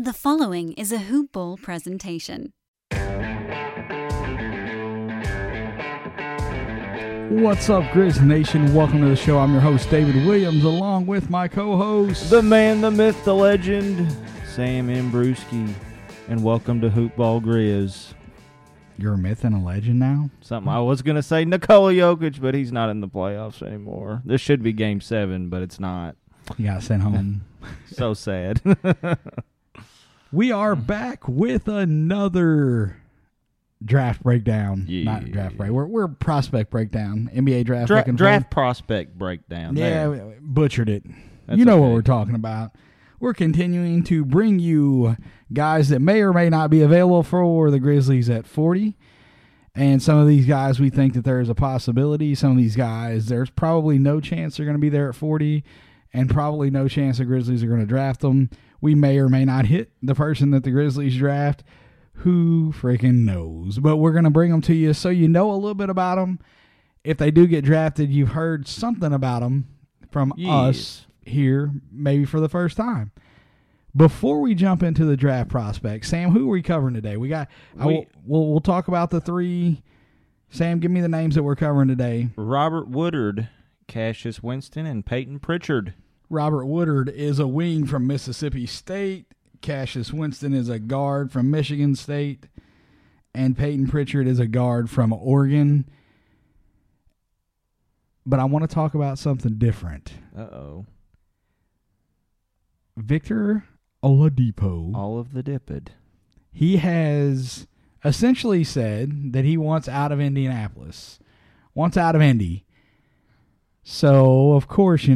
The following is a Hoop Ball presentation. What's up, Grizz Nation? Welcome to the show. I'm your host, David Williams, along with my co-host, the man, the myth, the legend, Sam Embruski, and welcome to Hoop Ball Grizz. You're a myth and a legend now? Something I was going to say, Nikola Jokic, but he's not in the playoffs anymore. This should be Game 7, but it's not. He got sent home. So sad. We are back with another draft breakdown. Yeah. Not draft break. We're prospect breakdown. NBA draft. Draft prospect breakdown. Yeah, there. Butchered it. That's what we're talking about. We're continuing to bring you guys that may or may not be available for the Grizzlies at 40. And some of these guys, we think that there's a possibility. Some of these guys, there's probably no chance they're going to be there at 40. And probably no chance the Grizzlies are going to draft them. We may or may not hit the person that the Grizzlies draft. Who freaking knows? But we're going to bring them to you so you know a little bit about them. If they do get drafted, you've heard something about them from us here, maybe for the first time. Before we jump into the draft prospects, Sam, who are we covering today? We'll talk about the three. Sam, give me the names that we're covering today. Robert Woodard, Cassius Winston, and Peyton Pritchard. Robert Woodard is a wing from Mississippi State. Cassius Winston is a guard from Michigan State. And Peyton Pritchard is a guard from Oregon. But I want to talk about something different. Uh-oh. Victor Oladipo. All of the dipped. He has essentially said that he wants out of Indianapolis. Wants out of Indy. So, of course,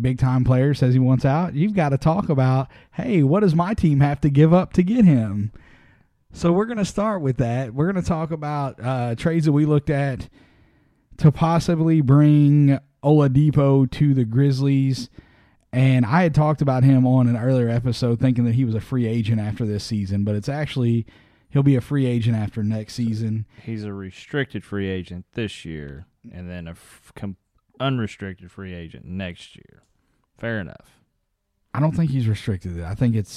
big-time player says he wants out. You've got to talk about, hey, what does my team have to give up to get him? So we're going to start with that. We're going to talk about trades that we looked at to possibly bring Oladipo to the Grizzlies. And I had talked about him on an earlier episode thinking that he was a free agent after this season, but it's actually he'll be a free agent after next season. He's a restricted free agent this year. And then unrestricted free agent next year. Fair enough. I don't think he's restricted. I think he's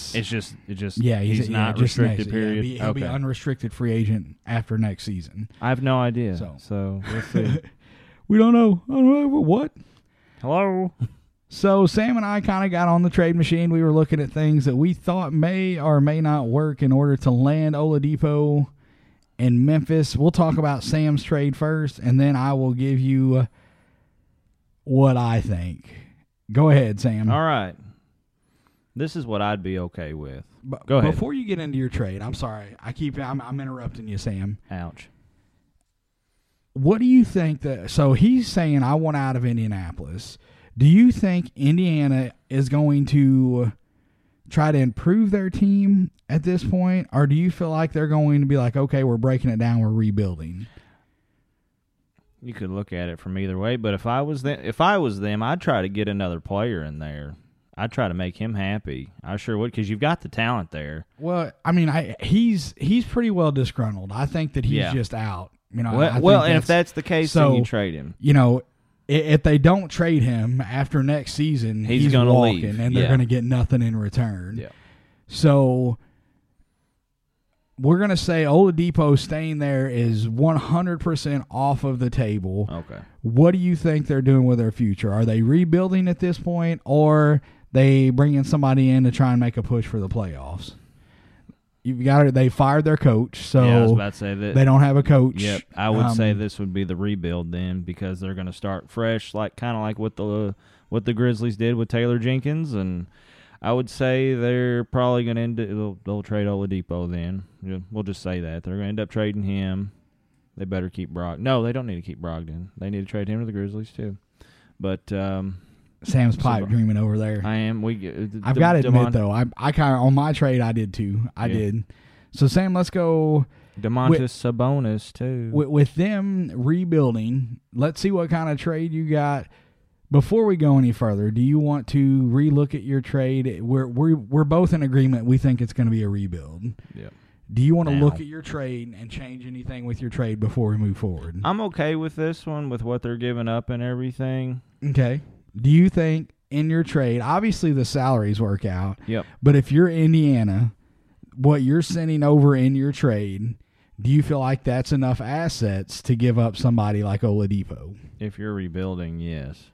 not restricted. Period. Yeah, he'll be unrestricted free agent after next season. I have no idea. So we'll see. We don't know. I don't know what. Hello. So Sam and I kind of got on the trade machine. We were looking at things that we thought may or may not work in order to land Oladipo in Memphis. We'll talk about Sam's trade first, and then I will give you what I think. Go ahead, Sam. All right. This is what I'd be okay with. Go ahead. Before you get into your trade, I'm sorry. I'm interrupting you, Sam. Ouch. What do you think so he's saying, I want out of Indianapolis. Do you think Indiana is going to try to improve their team at this point, or do you feel like they're going to be like, okay, we're breaking it down, we're rebuilding? You could look at it from either way, but if I was them, I'd try to get another player in there. I'd try to make him happy. I sure would, because you've got the talent there. Well, I mean, he's pretty well disgruntled. I think that he's just out. And if that's the case, then you trade him. If they don't trade him after next season, he's going to leave, and they're going to get nothing in return. Yeah. So we're going to say Oladipo staying there is 100% off of the table. Okay. What do you think they're doing with their future? Are they rebuilding at this point, or they bringing somebody in to try and make a push for the playoffs? They fired their coach, so I was about to say that they don't have a coach. Yep, I would say this would be the rebuild then, because they're going to start fresh, like kind of like what the Grizzlies did with Taylor Jenkins, and I would say they're probably going to they'll trade Oladipo then. We'll just say that they're going to end up trading him. They better keep Brogdon. No, they don't need to keep Brogdon. They need to trade him to the Grizzlies too. But Sam's pipe dreaming over there. I am. I've got to admit, though, I kind of on my trade, I did too. I did. So, Sam, let's go. Domantas Sabonis too. With them rebuilding, let's see what kind of trade you got. Before we go any further, do you want to relook at your trade? We're both in agreement. We think it's going to be a rebuild. Yeah. Do you want to look at your trade and change anything with your trade before we move forward? I'm okay with this one, with what they're giving up and everything. Okay. Do you think in your trade, obviously the salaries work out. Yep. But if you're Indiana, what you're sending over in your trade, do you feel like that's enough assets to give up somebody like Oladipo? If you're rebuilding, yes.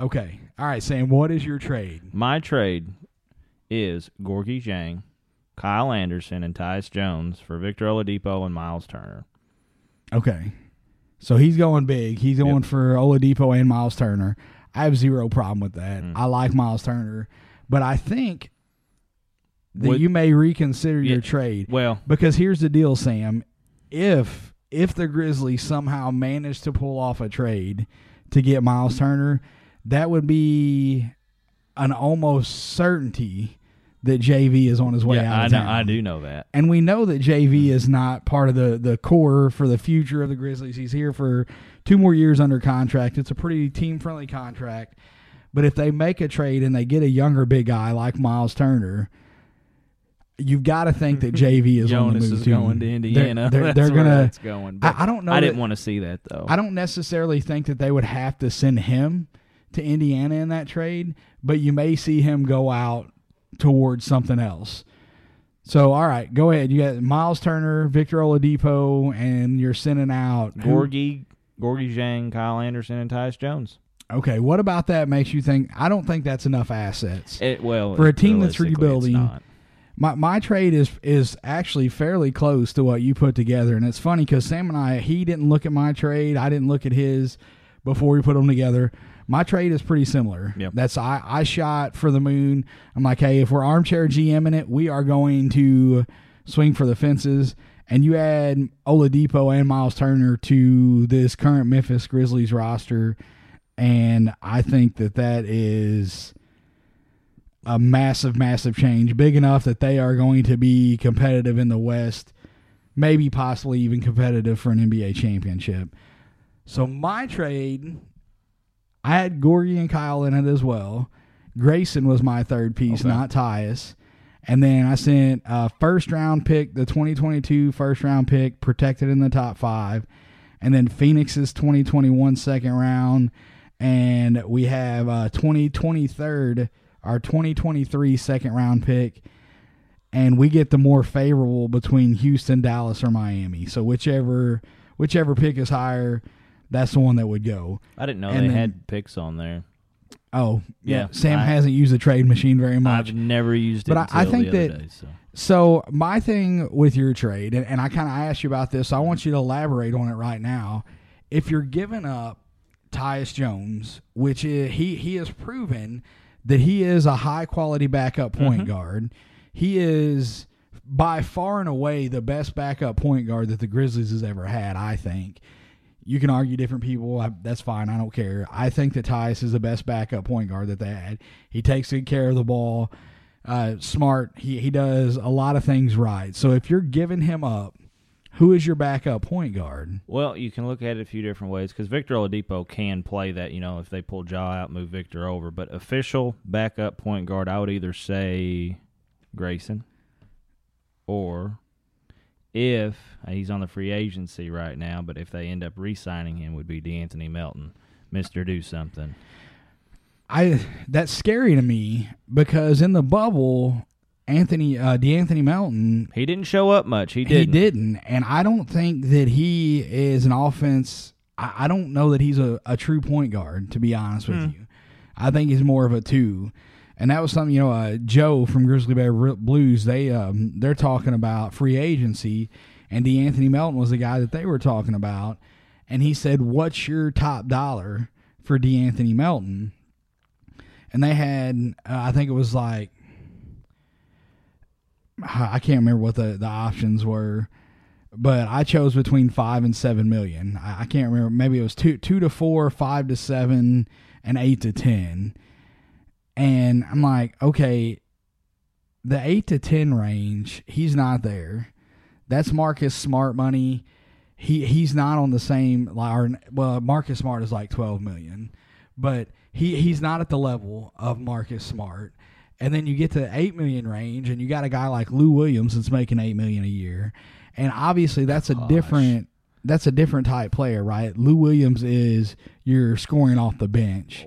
Okay. All right, Sam, what is your trade? My trade is Gorgui Dieng, Kyle Anderson, and Tyus Jones for Victor Oladipo and Myles Turner. Okay. So he's going big. He's going for Oladipo and Myles Turner. I have zero problem with that. Mm-hmm. I like Myles Turner. But I think that you may reconsider your trade. Well, because here's the deal, Sam. If the Grizzlies somehow manage to pull off a trade to get Myles Turner, that would be an almost certainty that JV is on his way out of town. I do know that. And we know that JV is not part of the core for the future of the Grizzlies. He's here for 2 more years under contract. It's a pretty team-friendly contract. But if they make a trade and they get a younger big guy like Myles Turner, you've got to think that JV is on the move. Jonas is going to Indiana. They're gonna, going to – I don't know. I didn't want to see that, though. I don't necessarily think that they would have to send him to Indiana in that trade, but you may see him go out towards something else. So, all right, go ahead. You got Myles Turner, Victor Oladipo, and you're sending out Gorgui Dieng, Kyle Anderson, and Tyus Jones. Okay, what about that makes you think? I don't think that's enough assets. For a team that's rebuilding, my trade is actually fairly close to what you put together, and it's funny because Sam and I, he didn't look at my trade, I didn't look at his before we put them together. My trade is pretty similar. Yep. That's I shot for the moon. I'm like, hey, if we're armchair GMing it, we are going to swing for the fences. And you add Oladipo and Myles Turner to this current Memphis Grizzlies roster, and I think that is a massive, massive change, big enough that they are going to be competitive in the West, maybe possibly even competitive for an NBA championship. So my trade, I had Gorgui and Kyle in it as well. Grayson was my third piece, not Tyus. And then I sent a first-round pick, the 2022 first-round pick, protected in the top 5. And then Phoenix's 2021 second round. And we have 2023 second-round pick. And we get the more favorable between Houston, Dallas, or Miami. So whichever pick is higher, that's the one that would go. I didn't know had picks on there. Oh, yeah. Sam hasn't used the trade machine very much. I've never used it So my thing with your trade, and I kind of asked you about this, so I want you to elaborate on it right now. If you're giving up Tyus Jones, which is, he has proven that he is a high-quality backup point guard. He is by far and away the best backup point guard that the Grizzlies has ever had, I think. You can argue different people. That's fine. I don't care. I think that Tyus is the best backup point guard that they had. He takes good care of the ball. Smart. He does a lot of things right. So if you're giving him up, who is your backup point guard? Well, you can look at it a few different ways because Victor Oladipo can play that, if they pull Ja out, move Victor over. But official backup point guard, I would either say Grayson or... if he's on the free agency right now, but if they end up re-signing him, would be DeAnthony Melton, Mr. Do Something. That's scary to me because in the bubble, DeAnthony Melton, he didn't show up much. He didn't, and I don't think that he is an offense. I don't know that he's a true point guard. To be honest with you, I think he's more of a 2. And that was something, Joe from Grizzly Bear Blues, they're talking about free agency, and DeAnthony Melton was the guy that they were talking about, and he said, what's your top dollar for DeAnthony Melton? And they had, I think it was like, I can't remember what the options were, but I chose between $5 and $7 million. I can't remember. Maybe it was two to four, 5 to 7, and 8 to 10. And I'm like, okay, the 8 to 10 range, he's not there. That's Marcus Smart money. He's not on the same – well, Marcus Smart is like $12 million. But he's not at the level of Marcus Smart. And then you get to the $8 million range, and you got a guy like Lou Williams that's making $8 million a year. And obviously that's a different type player, right? Lou Williams is you're scoring off the bench.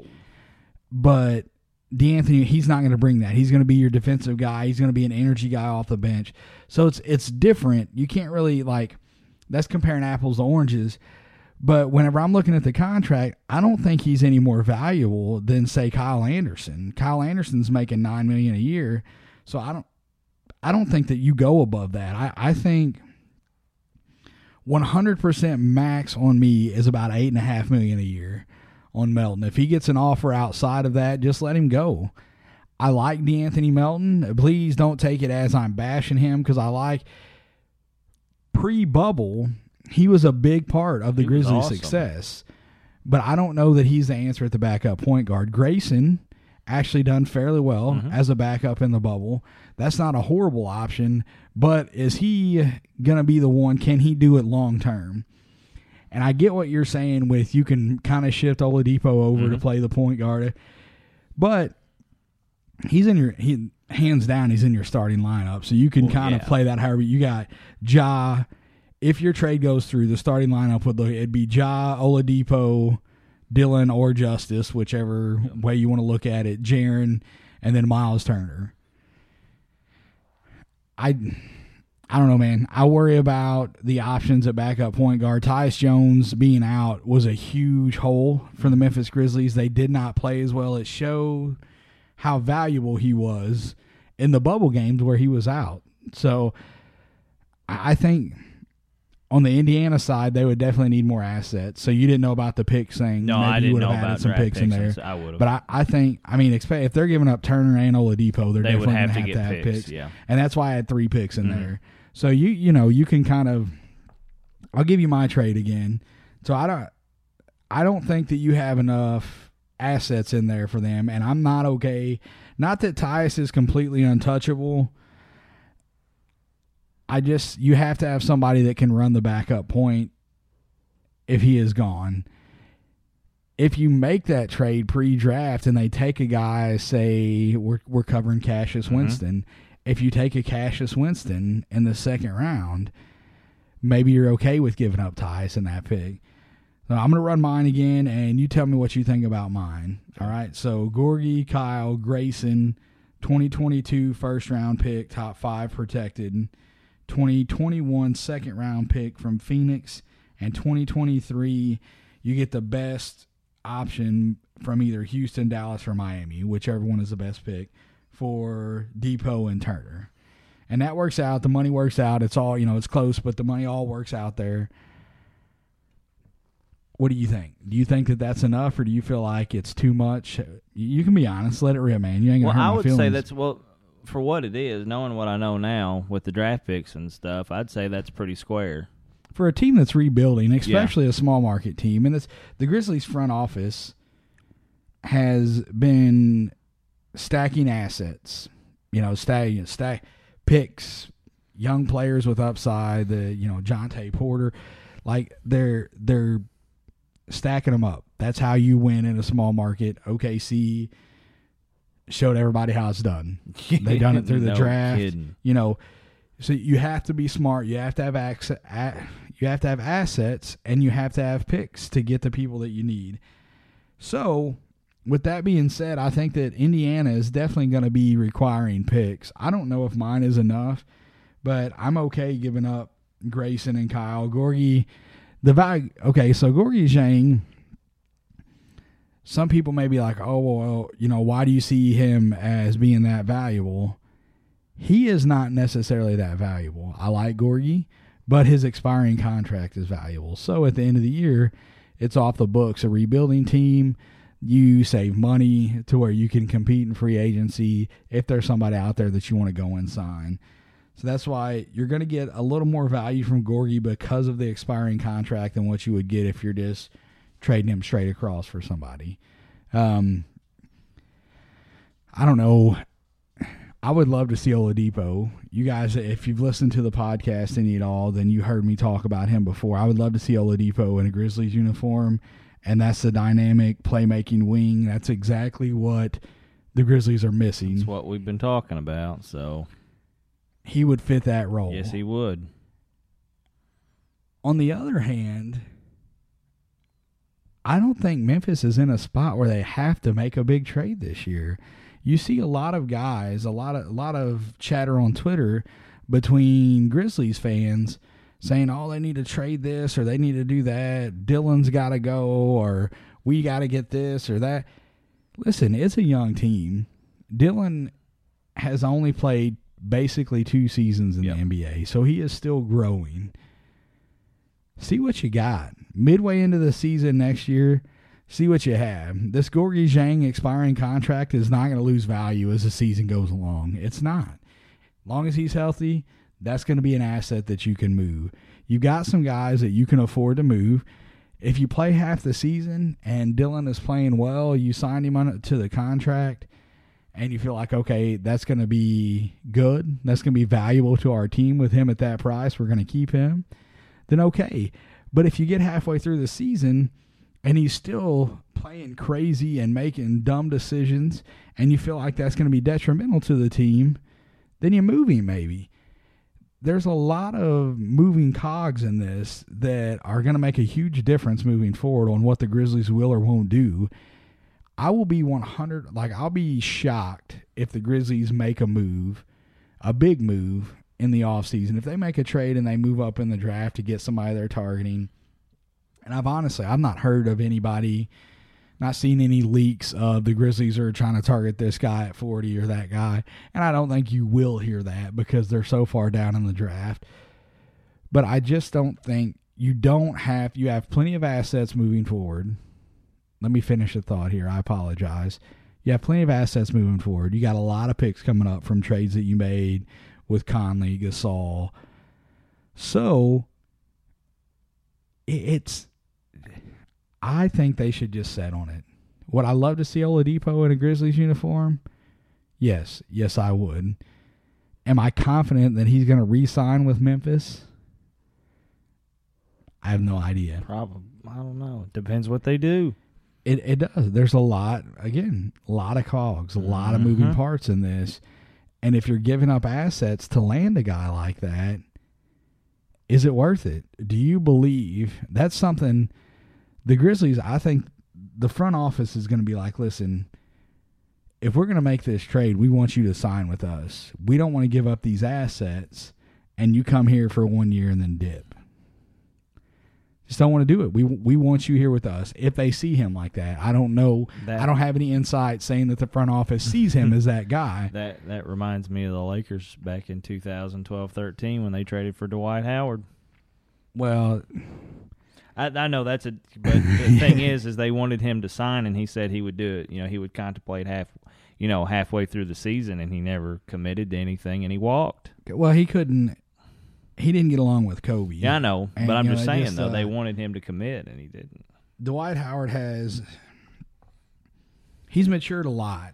But – DeAnthony, he's not going to bring that. He's going to be your defensive guy. He's going to be an energy guy off the bench. So it's different. You can't really, like, that's comparing apples to oranges. But whenever I'm looking at the contract, I don't think he's any more valuable than, say, Kyle Anderson. Kyle Anderson's making $9 million a year. So I don't think that you go above that. I think 100% max on me is about $8.5 million a year on Melton. If he gets an offer outside of that, just let him go. I like DeAnthony Melton. Please don't take it as I'm bashing him, because I like pre-bubble – he was a big part of the Grizzlies' success, but I don't know that he's the answer at the backup point guard. Grayson actually done fairly well as a backup in the bubble. That's not a horrible option, but is he going to be the one? Can he do it long term? And I get what you're saying with you can kind of shift Oladipo over to play the point guard, but he's in your hands down. He's in your starting lineup, so you can kind of play that however you got. Ja. If your trade goes through, the starting lineup would look, it'd be Ja, Oladipo, Dillon, or Justice, whichever way you want to look at it, Jaren, and then Myles Turner. I don't know, man. I worry about the options at backup point guard. Tyus Jones being out was a huge hole for the Memphis Grizzlies. They did not play as well. It showed how valuable he was in the bubble games where he was out. So I think on the Indiana side, they would definitely need more assets. So you didn't know about the picks thing. No, I didn't know about some picks in there. I would have. But I think, I mean, if they're giving up Turner and Oladipo, they're definitely going to have picks. Yeah. And that's why I had 3 picks in there. So you know, you can kind of, I'll give you my trade again. So I don't think that you have enough assets in there for them, and I'm not okay. Not that Tyus is completely untouchable. You have to have somebody that can run the backup point if he is gone. If you make that trade pre-draft and they take a guy, say, we're covering Cassius Winston. If you take a Cassius Winston in the second round, maybe you're okay with giving up Tyus in that pick. So I'm going to run mine again, and you tell me what you think about mine. All right, so Gorgui, Kyle, Grayson, 2022 first-round pick, top 5 protected, 2021 second round pick from Phoenix, and 2023 you get the best option from either Houston, Dallas, or Miami, whichever one is the best pick for Depot and Turner. And that works out. The money works out. It's all, you know, it's close, but the money all works out there. What do you think? Do you think that that's enough, or do you feel like it's too much? You can be honest. Let it rip, man. You ain't gonna hurt my feelings. Well, I would say that's for what it is, knowing what I know now with the draft picks and stuff, I'd say that's pretty square. For a team that's rebuilding, especially a small market team, and the Grizzlies' front office has been stacking assets, you know, stack picks, young players with upside, Jontay Porter, like they're stacking them up. That's how you win in a small market. OKC showed everybody how it's done. They done it through the draft, kidding. You know. So you have to be smart. You have to have assets, and you have to have picks to get the people that you need. So, with that being said, I think that Indiana is definitely going to be requiring picks. I don't know if mine is enough, but I'm okay giving up Grayson and Kyle. Gorgui, Gorgui Dieng. Some people may be like, oh, well, you know, why do you see him as being that valuable? He is not necessarily that valuable. I like Gorgui, but his expiring contract is valuable. So at the end of the year, it's off the books. A rebuilding team, you save money to where you can compete in free agency if there's somebody out there that you want to go and sign. So that's why you're going to get a little more value from Gorgui because of the expiring contract than what you would get if you're just trading him straight across for somebody. I don't know. I would love to see Oladipo. You guys, if you've listened to the podcast any at all, then you heard me talk about him before. I would love to see Oladipo in a Grizzlies uniform, and that's the dynamic playmaking wing. That's exactly what the Grizzlies are missing. That's what we've been talking about. So he would fit that role. Yes, he would. On the other hand, I don't think Memphis is in a spot where they have to make a big trade this year. You see a lot of guys, a lot of chatter on Twitter between Grizzlies fans saying, oh, they need to trade this or they need to do that. Dylan's got to go or we got to get this or that. Listen, it's a young team. Dylan has only played basically 2 seasons in the NBA, so he is still growing. See what you got. Midway into the season next year, see what you have. This Gorgui Dieng expiring contract is not going to lose value as the season goes along. It's not. As long as he's healthy, that's going to be an asset that you can move. You got some guys that you can afford to move. If you play half the season and Dylan is playing well, you sign him on to the contract, and you feel like, okay, that's going to be good. That's going to be valuable to our team with him at that price. We're going to keep him. Then okay. But if you get halfway through the season and he's still playing crazy and making dumb decisions and you feel like that's going to be detrimental to the team, then you move him maybe. There's a lot of moving cogs in this that are going to make a huge difference moving forward on what the Grizzlies will or won't do. I will be I'll be shocked if the Grizzlies make a move, a big move in the offseason. If they make a trade and they move up in the draft to get somebody they're targeting. And I've not heard of anybody, not seen any leaks of the Grizzlies are trying to target this guy at 40 or that guy. And I don't think you will hear that because they're so far down in the draft. But I just don't think you have plenty of assets moving forward. Let me finish the thought here. I apologize. You have plenty of assets moving forward. You got a lot of picks coming up from trades that you made with Conley, Gasol. So I think they should just set on it. Would I love to see Oladipo in a Grizzlies uniform? Yes. Yes, I would. Am I confident that he's going to re-sign with Memphis? I have no idea. Probably. I don't know. It depends what they do. It does. There's a lot of cogs, a lot of moving parts in this. And if you're giving up assets to land a guy like that, is it worth it? Do you believe that's something the Grizzlies, I think the front office is going to be like, listen, if we're going to make this trade, we want you to sign with us. We don't want to give up these assets and you come here for 1 year and then dip. Just don't want to do it. We want you here with us. If they see him like that, I don't know. I don't have any insight saying that the front office sees him as that guy. That reminds me of the Lakers back in 2012-13 when they traded for Dwight Howard. Well, I know that's but the thing is they wanted him to sign and he said he would do it. You know, he would contemplate halfway through the season and he never committed to anything and he walked. Well, he didn't get along with Kobe. Yeah, I know. But I'm just saying, though, they wanted him to commit, and he didn't. Dwight Howard he's matured a lot.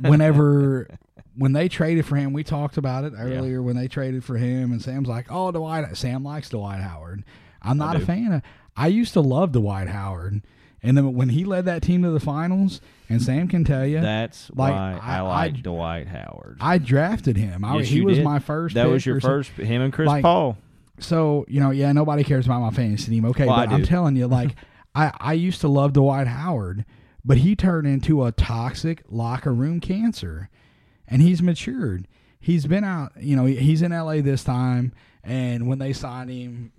When they traded for him, we talked about it earlier when they traded for him, and Sam's like, oh, Sam likes Dwight Howard. I'm not a fan. I used to love Dwight Howard. And then when he led that team to the finals, and Sam can tell you. That's like, why I like Dwight Howard. I drafted him. He was my first pick. That was your first, him and Chris Paul. So, nobody cares about my fantasy team. Okay, but I'm telling you, like, I used to love Dwight Howard, but he turned into a toxic locker room cancer. And he's matured. He's been out, he's in L.A. this time. And when they signed him,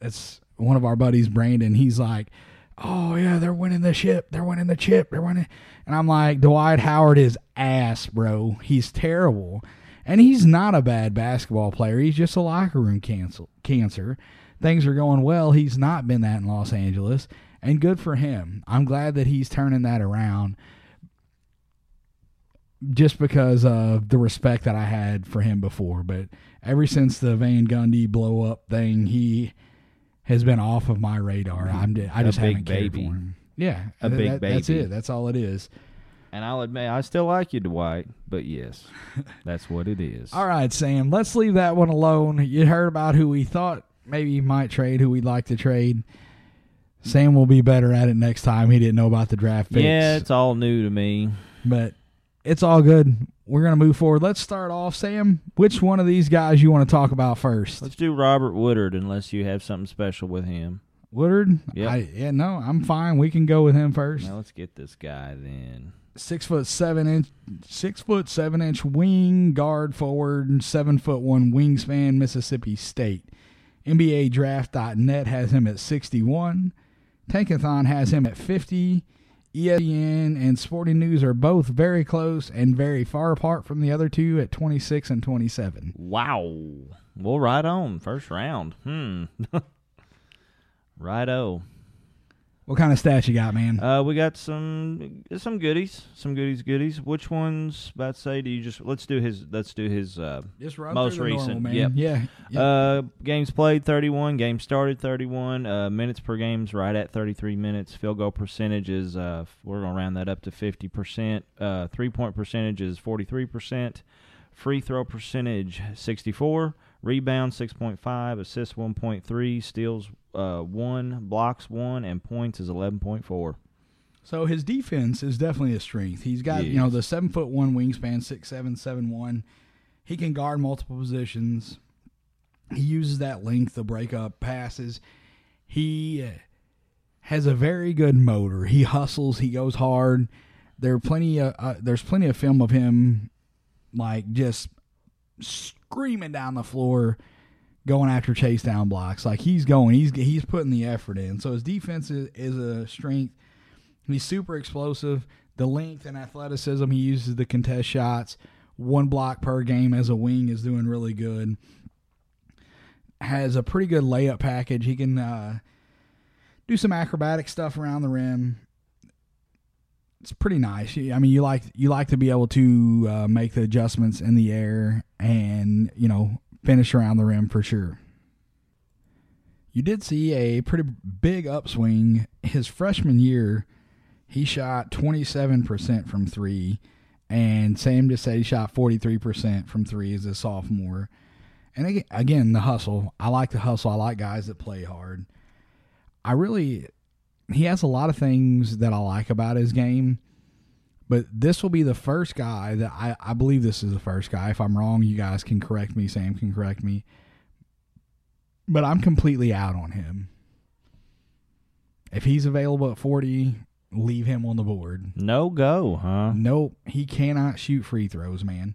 it's one of our buddies, Brandon, he's like, oh, yeah, they're winning the ship. They're winning the chip. They're winning. And I'm like, Dwight Howard is ass, bro. He's terrible. And he's not a bad basketball player. He's just a locker room cancer. Things are going well. He's not been that in Los Angeles. And good for him. I'm glad that he's turning that around just because of the respect that I had for him before. But ever since the Van Gundy blow-up thing, he has been off of my radar. I just haven't cared for him. Yeah, a big baby. That's it. That's all it is. And I'll admit, I still like you, Dwight, but yes, that's what it is. All right, Sam, let's leave that one alone. You heard about who we thought maybe might trade, who we'd like to trade. Sam will be better at it next time. He didn't know about the draft picks. Yeah, it's all new to me. But it's all good. We're going to move forward. Let's start off, Sam. Which one of these guys you want to talk about first? Let's do Robert Woodard unless you have something special with him. Woodard? Yep. I'm fine. We can go with him first. Now let's get this guy then. 6'7" wing guard forward, and 7'1" wingspan, Mississippi State. NBADraft.net has him at 61. Tankathon has him at 50. ESPN and Sporting News are both very close and very far apart from the other two at 26 and 27. Wow. Well, right on. First round. Righto. What kind of stats you got, man? We got some goodies. Which ones? About to say, do you just let's do his most recent. Normal, man. Yep. Yeah. Games played 31. Games started 31. Minutes per game's right at 33 minutes. Field goal percentage is we're gonna round that up to 50%. 3-point percentage is 43%. Free throw percentage 64. Rebound 6.5. Assists 1.3. Steals 1, blocks 1, and points is 11.4. So his defense is definitely a strength. He's got, the 7'1" wingspan, 6'7", 7'1". He can guard multiple positions. He uses that length to break up passes. He has a very good motor. He hustles. He goes hard. There's plenty of film of him, like just screaming down the floor, going after chase down blocks. Like he's putting the effort in. So his defense is a strength. He's super explosive. The length and athleticism, he uses to contest shots. 1 block per game as a wing is doing really good. Has a pretty good layup package. He can do some acrobatic stuff around the rim. It's pretty nice. I mean, you like to be able to make the adjustments in the air and, finish around the rim for sure. You did see a pretty big upswing. His freshman year, he shot 27% from 3, and Sam just said he shot 43% from 3 as a sophomore. And again, the hustle. I like the hustle. I like guys that play hard. He has a lot of things that I like about his game, but this will be the first guy that I believe this is the first guy. If I'm wrong, you guys can correct me. Sam can correct me. But I'm completely out on him. If he's available at 40, leave him on the board. No go, huh? Nope. He cannot shoot free throws, man.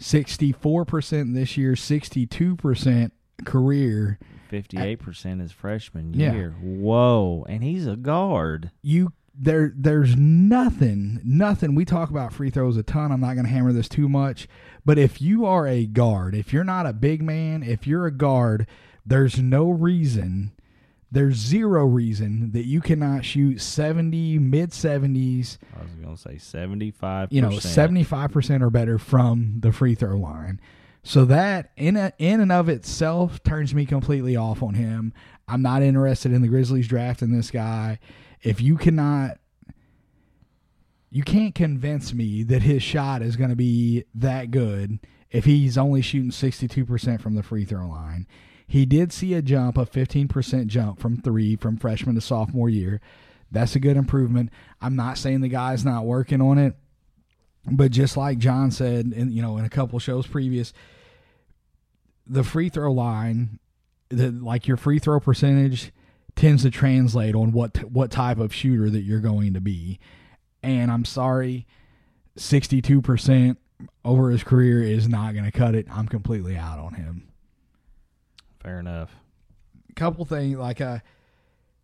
64% this year, 62% career. 58% his freshman year. Yeah. Whoa. And he's a guard. There's nothing. We talk about free throws a ton. I'm not going to hammer this too much. But if you are a guard, if you're not a big man, if you're a guard, there's zero reason that you cannot shoot mid-70s. I was going to say 75%. 75% or better from the free throw line. So that, in and of itself, turns me completely off on him. I'm not interested in the Grizzlies drafting this guy. If you can't convince me that his shot is going to be that good if he's only shooting 62% from the free throw line. He did see a 15% jump from 3 from freshman to sophomore year. That's a good improvement. I'm not saying the guy's not working on it. But just like John said, in a couple shows previous, the free throw line, your free throw percentage tends to translate on what type of shooter that you're going to be. And I'm sorry, 62% over his career is not going to cut it. I'm completely out on him. Fair enough. A couple things,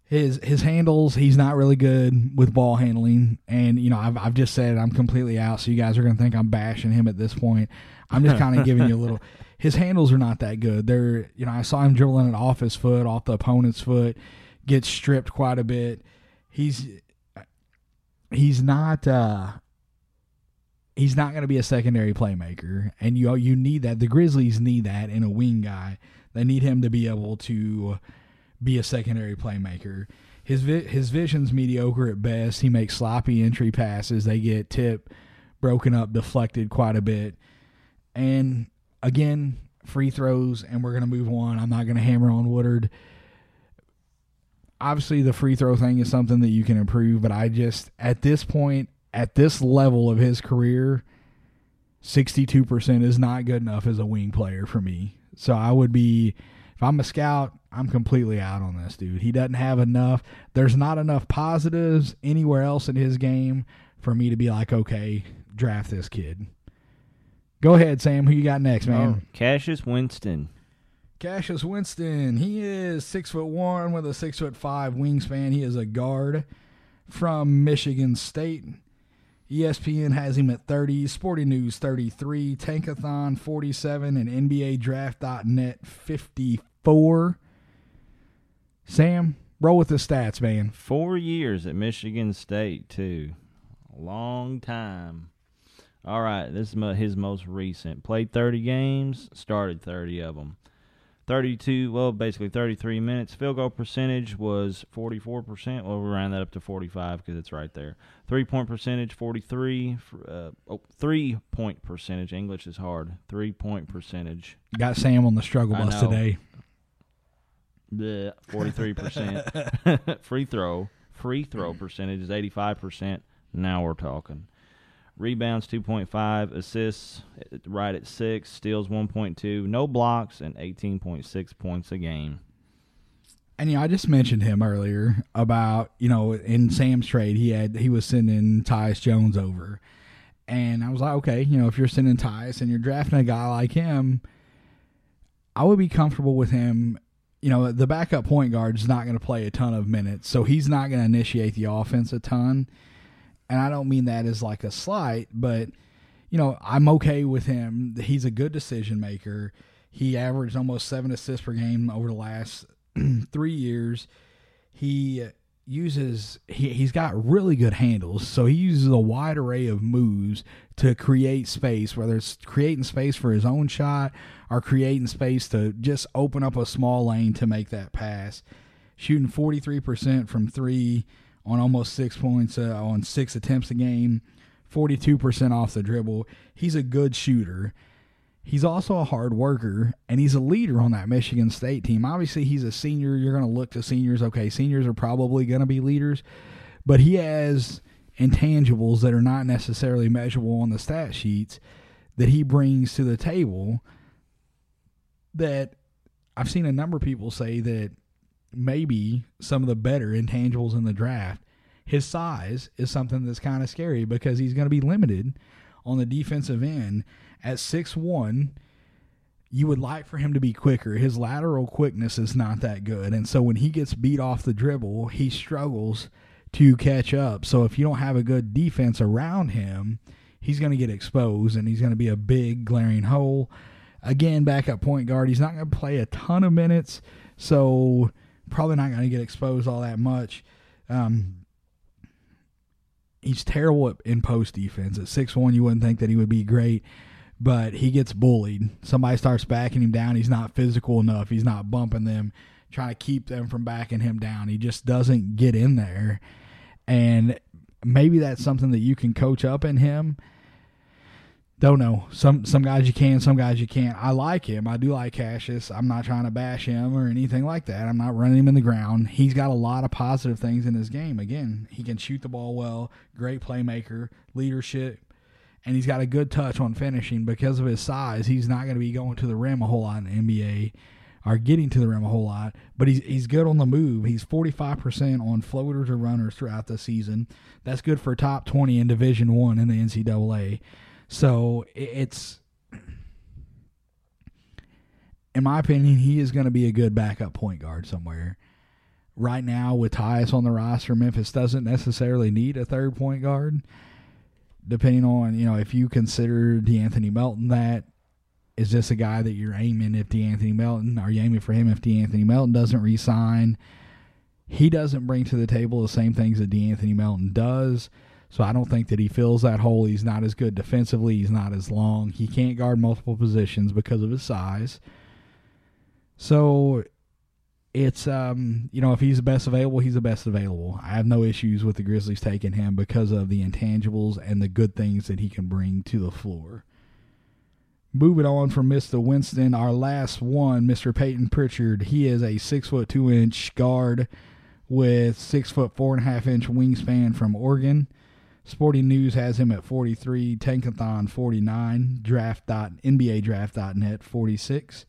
his handles, he's not really good with ball handling. And, I've just said I'm completely out, so you guys are going to think I'm bashing him at this point. I'm just kind of giving you a little – his handles are not that good. They're I saw him dribbling it off his foot, off the opponent's foot, gets stripped quite a bit. He's not he's not going to be a secondary playmaker, and you need that. The Grizzlies need that in a wing guy. They need him to be able to – be a secondary playmaker. His vision's mediocre at best. He makes sloppy entry passes. They get tipped, broken up, deflected quite a bit. And again, free throws, and we're going to move on. I'm not going to hammer on Woodard. Obviously, the free throw thing is something that you can improve, but I just, at this point, at this level of his career, 62% is not good enough as a wing player for me. So I would be If I'm a scout, I'm completely out on this dude. He doesn't have enough. There's not enough positives anywhere else in his game for me to be like, okay, draft this kid. Go ahead, Sam. Who you got next, man? Oh, Cassius Winston. Cassius Winston. He is 6'1" with a 6'5" wingspan. He is a guard from Michigan State. ESPN has him at 30, Sporting News 33, Tankathon 47, and NBADraft.net 54. Sam, roll with the stats, man. 4 years at Michigan State, too. A long time. All right, this is his most recent. Played 30 games, started 30 of them. 33 minutes. Field goal percentage was 44%. Well, we round that up to 45 because it's right there. 3-point percentage, 43. 3-point percentage. English is hard. 3-point percentage. Got Sam on the struggle bus today. 43%. Free throw percentage is 85%. Now we're talking. Rebounds 2.5, assists right at 6, steals 1.2, no blocks, and 18.6 points a game. And, I just mentioned him earlier about, in Sam's trade, he was sending Tyus Jones over. And I was like, okay, if you're sending Tyus and you're drafting a guy like him, I would be comfortable with him. The backup point guard is not going to play a ton of minutes, so he's not going to initiate the offense a ton. And I don't mean that as like a slight, but, I'm okay with him. He's a good decision maker. He averaged almost 7 assists per game over the last 3 years. He's got really good handles, so he uses a wide array of moves to create space, whether it's creating space for his own shot or creating space to just open up a small lane to make that pass. Shooting 43% from 3 on almost 6 points, on 6 attempts a game, 42% off the dribble. He's a good shooter. He's also a hard worker, and he's a leader on that Michigan State team. Obviously, he's a senior. You're going to look to seniors. Okay, seniors are probably going to be leaders, but he has intangibles that are not necessarily measurable on the stat sheets that he brings to the table that I've seen a number of people say that maybe some of the better intangibles in the draft. His size is something that's kind of scary because he's going to be limited on the defensive end. At 6'1", you would like for him to be quicker. His lateral quickness is not that good, and so when he gets beat off the dribble, he struggles to catch up. So if you don't have a good defense around him, he's going to get exposed, and he's going to be a big, glaring hole. Again, backup point guard, he's not going to play a ton of minutes, so probably not going to get exposed all that much. He's terrible in post defense. At 6'1", you wouldn't think that he would be great, but he gets bullied. Somebody starts backing him down. He's not physical enough. He's not bumping them, trying to keep them from backing him down. He just doesn't get in there. And maybe that's something that you can coach up in him. Don't know. Some guys you can, some guys you can't. I like him. I do like Cassius. I'm not trying to bash him or anything like that. I'm not running him in the ground. He's got a lot of positive things in his game. Again, he can shoot the ball well, great playmaker, leadership, and he's got a good touch on finishing. Because of his size, he's not going to be going to the rim a whole lot in the NBA or getting to the rim a whole lot, but he's good on the move. He's 45% on floaters or runners throughout the season. That's good for top 20 in Division I in the NCAA. So it's, in my opinion, he is going to be a good backup point guard somewhere. Right now, with Tyus on the roster, Memphis doesn't necessarily need a third point guard. Depending on, if you consider DeAnthony Melton that, is this a guy that you're aiming if DeAnthony Melton, are you aiming for him if DeAnthony Melton doesn't re-sign? He doesn't bring to the table the same things that DeAnthony Melton does. So I don't think that he fills that hole. He's not as good defensively. He's not as long. He can't guard multiple positions because of his size. So it's, if he's the best available, he's the best available. I have no issues with the Grizzlies taking him because of the intangibles and the good things that he can bring to the floor. Moving on from Mr. Winston, our last one, Mr. Peyton Pritchard. He is a 6'2" guard with 6'4.5" wingspan from Oregon. Sporting News has him at 43, Tankathon 49, NBADraft.net 46,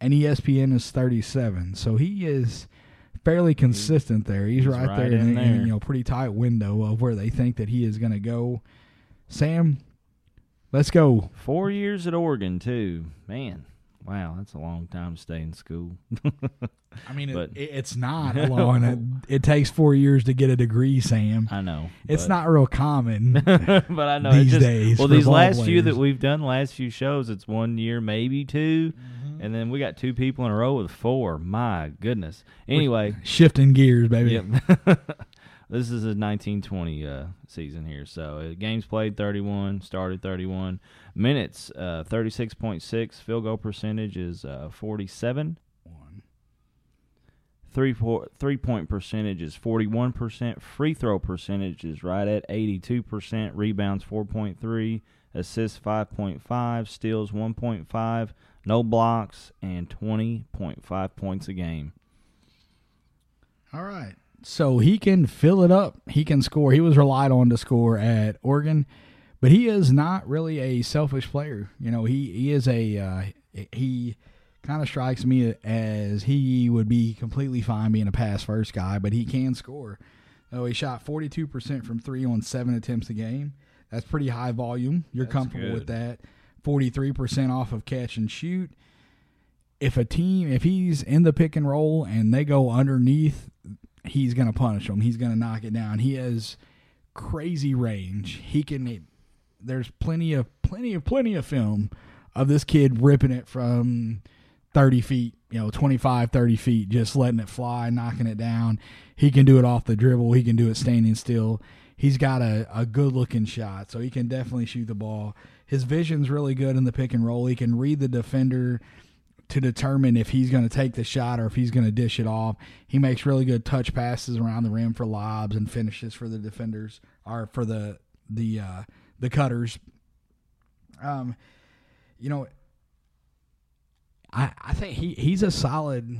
and ESPN is 37. So he is fairly consistent there. He's right there in a pretty tight window of where they think that he is going to go. Sam, let's go. 4 years at Oregon, too. Man, wow, that's a long time to stay in school. I mean, it's not long. It takes 4 years to get a degree, Sam. I know. It's not real common but I know, these days. Well, these last few that we've done, last few shows, it's 1 year, maybe two. Mm-hmm. And then we got two people in a row with four. My goodness. Anyway. We're shifting gears, baby. Yep. This is a 1920 season here. So games played 31, started 31. Minutes, 36.6. Field goal percentage is 47. 3-point percentage is 41%. Free throw percentage is right at 82%. Rebounds 4.3. Assists 5.5. Steals 1.5. No blocks and 20.5 points a game. All right. So he can fill it up. He can score. He was relied on to score at Oregon, but he is not really a selfish player. You know, he is a he kind of strikes me as he would be completely fine being a pass-first guy, but he can score. So he shot 42% from three on 7 attempts a game. That's pretty high volume. That's comfortable with that. 43% off of catch and shoot. If he's in the pick and roll and they go underneath, he's going to punish them. He's going to knock it down. He has crazy range. He can. There's plenty of film of this kid ripping it from 30 feet, 25, 30 feet, just letting it fly, knocking it down. He can do it off the dribble. He can do it standing still. He's got a good-looking shot, so he can definitely shoot the ball. His vision's really good in the pick and roll. He can read the defender to determine if he's going to take the shot or if he's going to dish it off. He makes really good touch passes around the rim for lobs and finishes for the defenders or for the cutters. I think he's a solid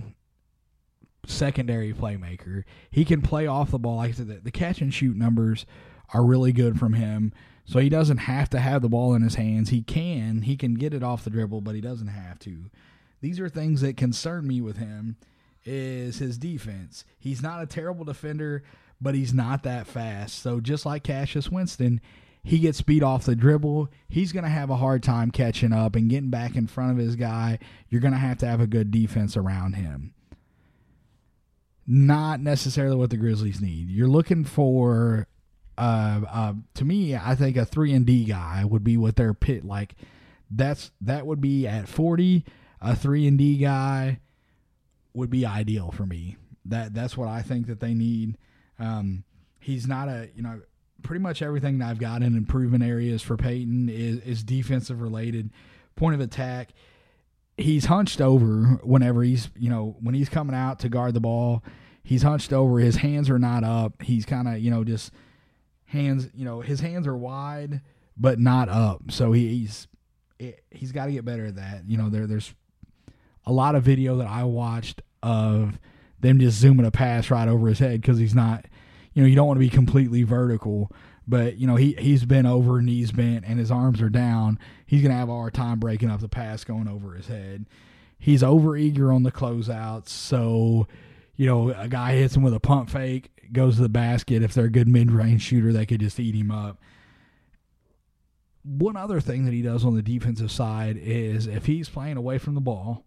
secondary playmaker. He can play off the ball. Like I said, the catch and shoot numbers are really good from him. So he doesn't have to have the ball in his hands. He can get it off the dribble, but he doesn't have to. These are things that concern me with him is his defense. He's not a terrible defender, but he's not that fast. So just like Cassius Winston, he gets beat off the dribble. He's going to have a hard time catching up and getting back in front of his guy. You're going to have a good defense around him. Not necessarily what the Grizzlies need. You're looking for, to me, I think a 3-and-D guy would be what their pit like. That would be at 40. A 3-and-D guy would be ideal for me. That's what I think that they need. He's not pretty much everything that I've got in improvement areas for Peyton is defensive related. Point of attack, he's hunched over whenever he's coming out to guard the ball. He's hunched over. His hands are not up. He's kind of, just hands, his hands are wide but not up. So he's got to get better at that. There's a lot of video that I watched of them just zooming a pass right over his head because he's not, you don't want to be completely vertical, but, he's bent over, knees bent, and his arms are down. He's going to have a hard time breaking up the pass going over his head. He's over eager on the closeouts, so, a guy hits him with a pump fake, goes to the basket. If they're a good mid-range shooter, they could just eat him up. One other thing that he does on the defensive side is if he's playing away from the ball,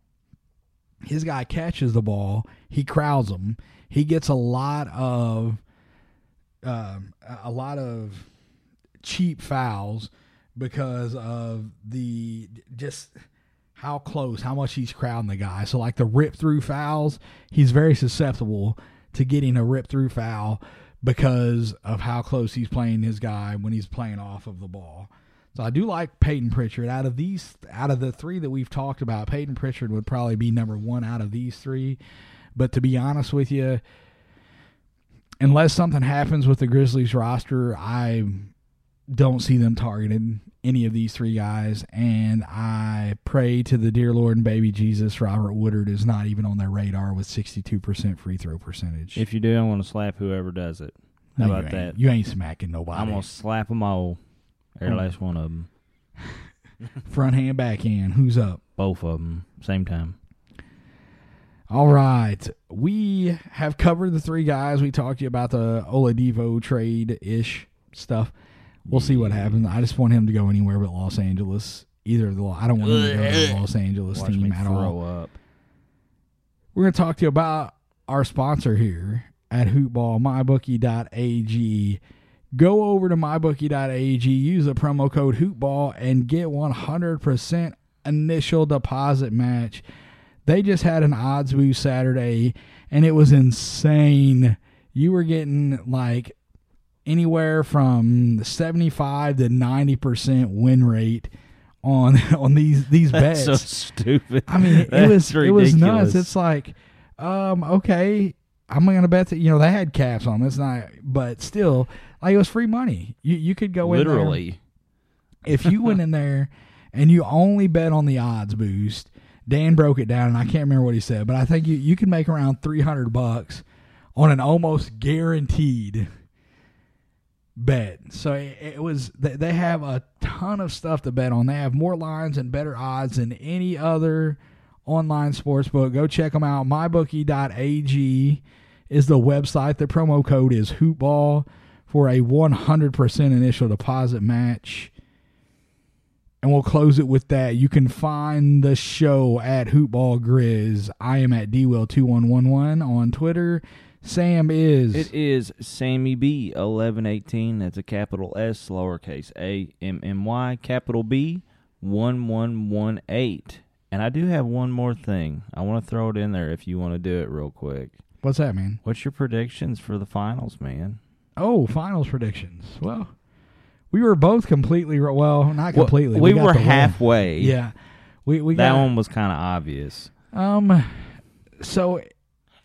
his guy catches the ball, he crowds him. He gets a lot of cheap fouls because of just how close, how much he's crowding the guy. So like the rip-through fouls, he's very susceptible to getting a rip-through foul because of how close he's playing his guy when he's playing off of the ball. So I do like Peyton Pritchard. Out of the three that we've talked about, Peyton Pritchard would probably be number one out of these three. But to be honest with you, unless something happens with the Grizzlies roster, I don't see them targeting any of these three guys. And I pray to the dear Lord and baby Jesus, Robert Woodard is not even on their radar with 62% free throw percentage. If you do, I want to slap whoever does it. How about that? You ain't smacking nobody. I'm going to slap them all. Every last one of them. Front hand, back hand. Who's up? Both of them. Same time. All right, we have covered the three guys. We talked to you about the Oladipo trade-ish stuff. We'll see what happens. I just want him to go anywhere but Los Angeles. I don't want him to go to the Los Angeles team at all. We're going to talk to you about our sponsor here at Hoopball, MyBookie.ag. Go over to MyBookie.ag, use the promo code Hoopball, and get 100% initial deposit match. They just had an odds boost Saturday, and it was insane. You were getting like anywhere from 75 to 90% win rate on these bets. That's so stupid. I mean, it was nuts. It's like, okay, I'm going to bet that, you know, they had caps on this night, but still, like, it was free money. You could go in there. Literally. If you went in there and you only bet on the odds boost, Dan broke it down, and I can't remember what he said, but I think you can make around $300 on an almost guaranteed bet. So it was. They have a ton of stuff to bet on. They have more lines and better odds than any other online sportsbook. Go check them out. MyBookie.ag is the website. The promo code is Hoopball for a 100% initial deposit match. And we'll close it with that. You can find the show at Hoopball Grizz. I am at DWill2111 on Twitter. Sam is? It is Sammy B 1118. That's a capital S, lowercase a, M-M-Y, capital B, 1118. And I do have one more thing. I want to throw it in there if you want to do it real quick. What's that, man? What's your predictions for the finals, man? Oh, finals predictions. Well, we were both completely not completely. We were halfway. Win. Yeah, we that one was kind of obvious. So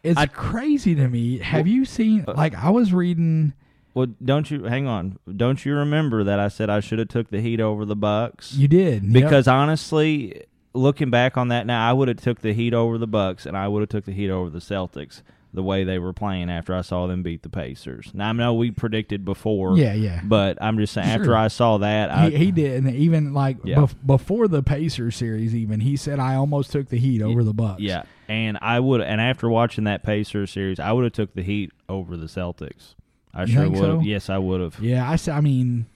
it's crazy to me. Have you seen? Like I was reading. Well, don't you hang on? Don't you remember that I said I should have took the Heat over the Bucks? You did because honestly, looking back on that now, I would have took the Heat over the Bucks, and I would have took the Heat over the Celtics. The way they were playing after I saw them beat the Pacers. Now, I know we predicted before. Yeah. But I'm just saying, after I saw that. He did. And even before the Pacers series even, he said, I almost took the Heat over the Bucks. Yeah, and after watching that Pacers series, I would have took the Heat over the Celtics. I sure would have. So? Yes, I would have. Yeah, I mean,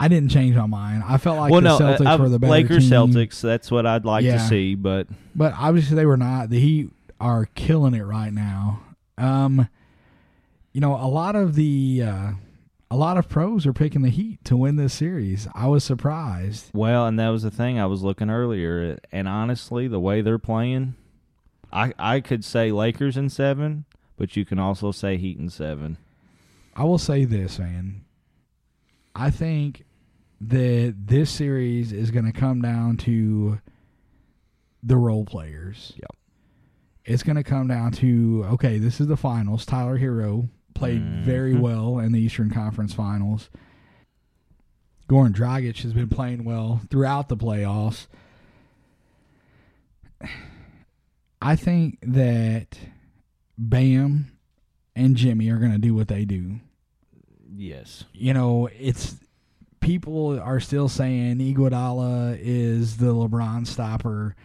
I didn't change my mind. I felt like the Celtics were the better Lakers team. Celtics, that's what I'd like to see. But obviously they were not. The Heat are killing it right now. A lot of pros are picking the Heat to win this series. I was surprised. Well, and that was the thing I was looking earlier. And honestly, the way they're playing, I could say Lakers in 7, but you can also say Heat in 7. I will say this, man. I think that this series is going to come down to the role players. Yep. It's going to come down to, okay, this is the finals. Tyler Herro played very well in the Eastern Conference Finals. Goran Dragic has been playing well throughout the playoffs. I think that Bam and Jimmy are going to do what they do. Yes. You know, people are still saying Iguodala is the LeBron stopper.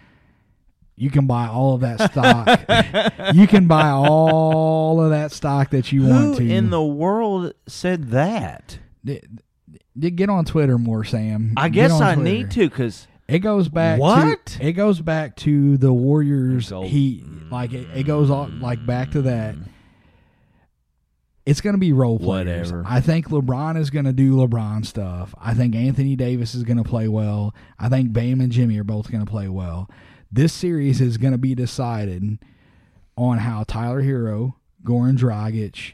You can buy all of that stock. You can buy all of that stock that you want to. Who in the world said that? Get on Twitter more, Sam. I guess I need to because it goes back. What? It goes back to the Warriors. Heat. Like it goes on, like back to that. It's going to be role players. Whatever. I think LeBron is going to do LeBron stuff. I think Anthony Davis is going to play well. I think Bam and Jimmy are both going to play well. This series is going to be decided on how Tyler Herro, Goran Dragic,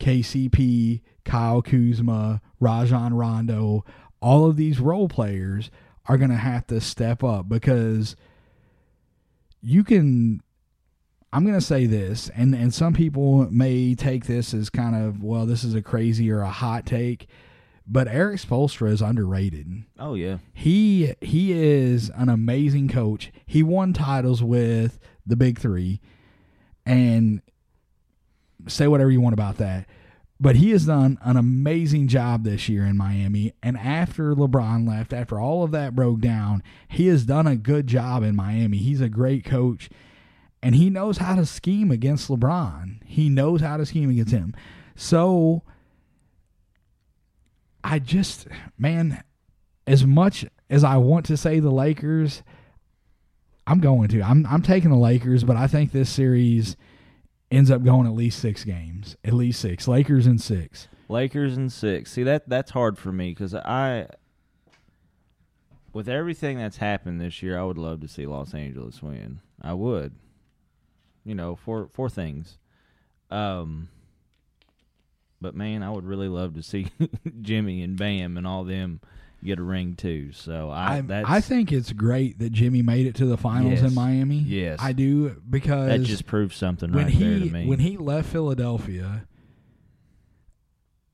KCP, Kyle Kuzma, Rajon Rondo, all of these role players are going to have to step up because I'm going to say this, and some people may take this as kind of, well, this is a crazy or a hot take. But Eric Spoelstra is underrated. Oh, yeah. He is an amazing coach. He won titles with the Big Three. And say whatever you want about that. But he has done an amazing job this year in Miami. And after LeBron left, after all of that broke down, he has done a good job in Miami. He's a great coach. And he knows how to scheme against LeBron. He knows how to scheme against him. So I just, man, as much as I want to say the Lakers, I'm going to. I'm taking the Lakers, but I think this series ends up going at least 6 games. At least 6. Lakers in 6. Lakers in 6. See, that's hard for me because with everything that's happened this year, I would love to see Los Angeles win. I would. You know, for things. But, man, I would really love to see Jimmy and Bam and all them get a ring too. So I think it's great that Jimmy made it to the finals in Miami. Yes, I do, because that just proves something right there to me. When he left Philadelphia,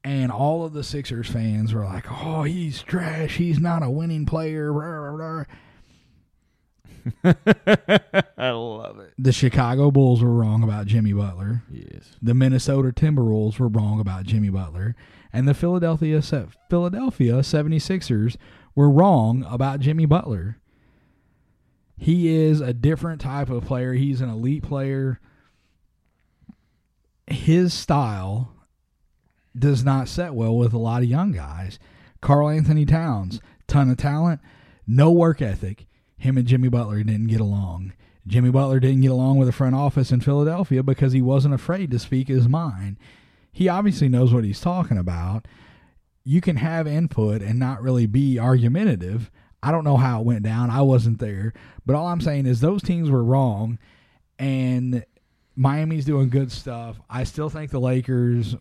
and all of the Sixers fans were like, "Oh, he's trash. He's not a winning player." Rah, rah, rah. I love it. The Chicago Bulls were wrong about Jimmy Butler. Yes. The Minnesota Timberwolves were wrong about Jimmy Butler. And the Philadelphia 76ers were wrong about Jimmy Butler. He is a different type of player. He's an elite player. His style does not set well with a lot of young guys. Karl Anthony Towns, ton of talent, no work ethic. Him and Jimmy Butler didn't get along. Jimmy Butler didn't get along with the front office in Philadelphia because he wasn't afraid to speak his mind. He obviously knows what he's talking about. You can have input and not really be argumentative. I don't know how it went down. I wasn't there. But all I'm saying is those teams were wrong, and Miami's doing good stuff. I still think the Lakers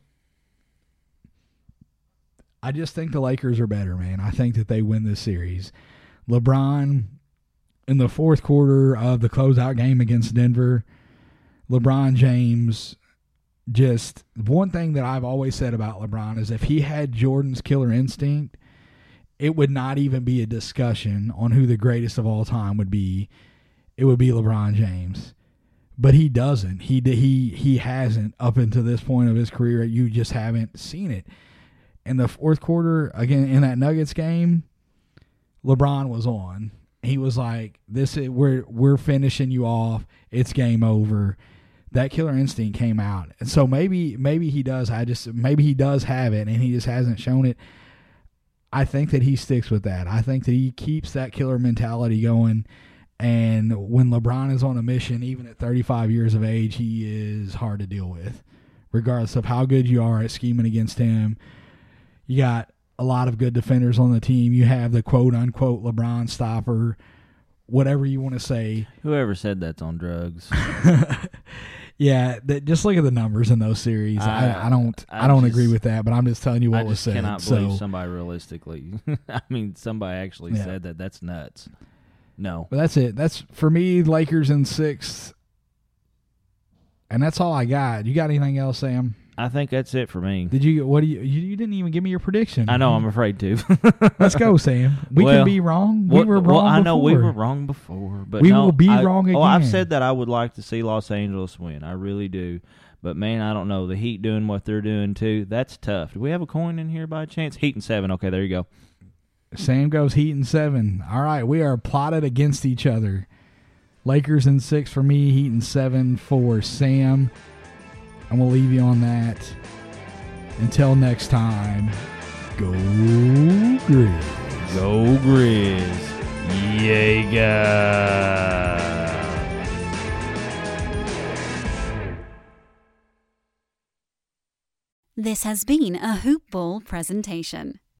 – I just think the Lakers are better, man. I think that they win this series. LeBron, in the fourth quarter of the closeout game against Denver, LeBron James – just one thing that I've always said about LeBron is if he had Jordan's killer instinct, it would not even be a discussion on who the greatest of all time would be. It would be LeBron James. But he doesn't. He hasn't up until this point of his career. You just haven't seen it. In the fourth quarter, again, in that Nuggets game, LeBron was on. He was like, "This is, we're finishing you off. It's game over." That killer instinct came out. And so maybe he does. Maybe he does have it, and he just hasn't shown it. I think that he sticks with that. I think that he keeps that killer mentality going. And when LeBron is on a mission, even at 35 years of age, he is hard to deal with, regardless of how good you are at scheming against him. You got a lot of good defenders on the team. You have the quote-unquote LeBron stopper, whatever you want to say. Whoever said that's on drugs. Yeah, just look at the numbers in those series. I don't agree with that, but I'm just telling you what was said. I cannot believe somebody realistically. I mean, somebody actually said that. That's nuts. No, but that's it. That's for me. Lakers in 6, and that's all I got. You got anything else, Sam? I think that's it for me. Did you? What do you didn't even give me your prediction. I know. I'm afraid to. Let's go, Sam. We can be wrong. We were wrong before. I know we were wrong before, but we will be wrong again. Oh, I've said that I would like to see Los Angeles win. I really do. But man, I don't know. The Heat doing what they're doing too. That's tough. Do we have a coin in here by chance? Heat and 7. Okay, there you go. Sam goes Heat and 7. All right, we are plotted against each other. Lakers in 6 for me. Heat and 7 for Sam. And we'll leave you on that. Until next time, go Grizz. Go Grizz. Yay, guys. This has been a Hoop Ball presentation.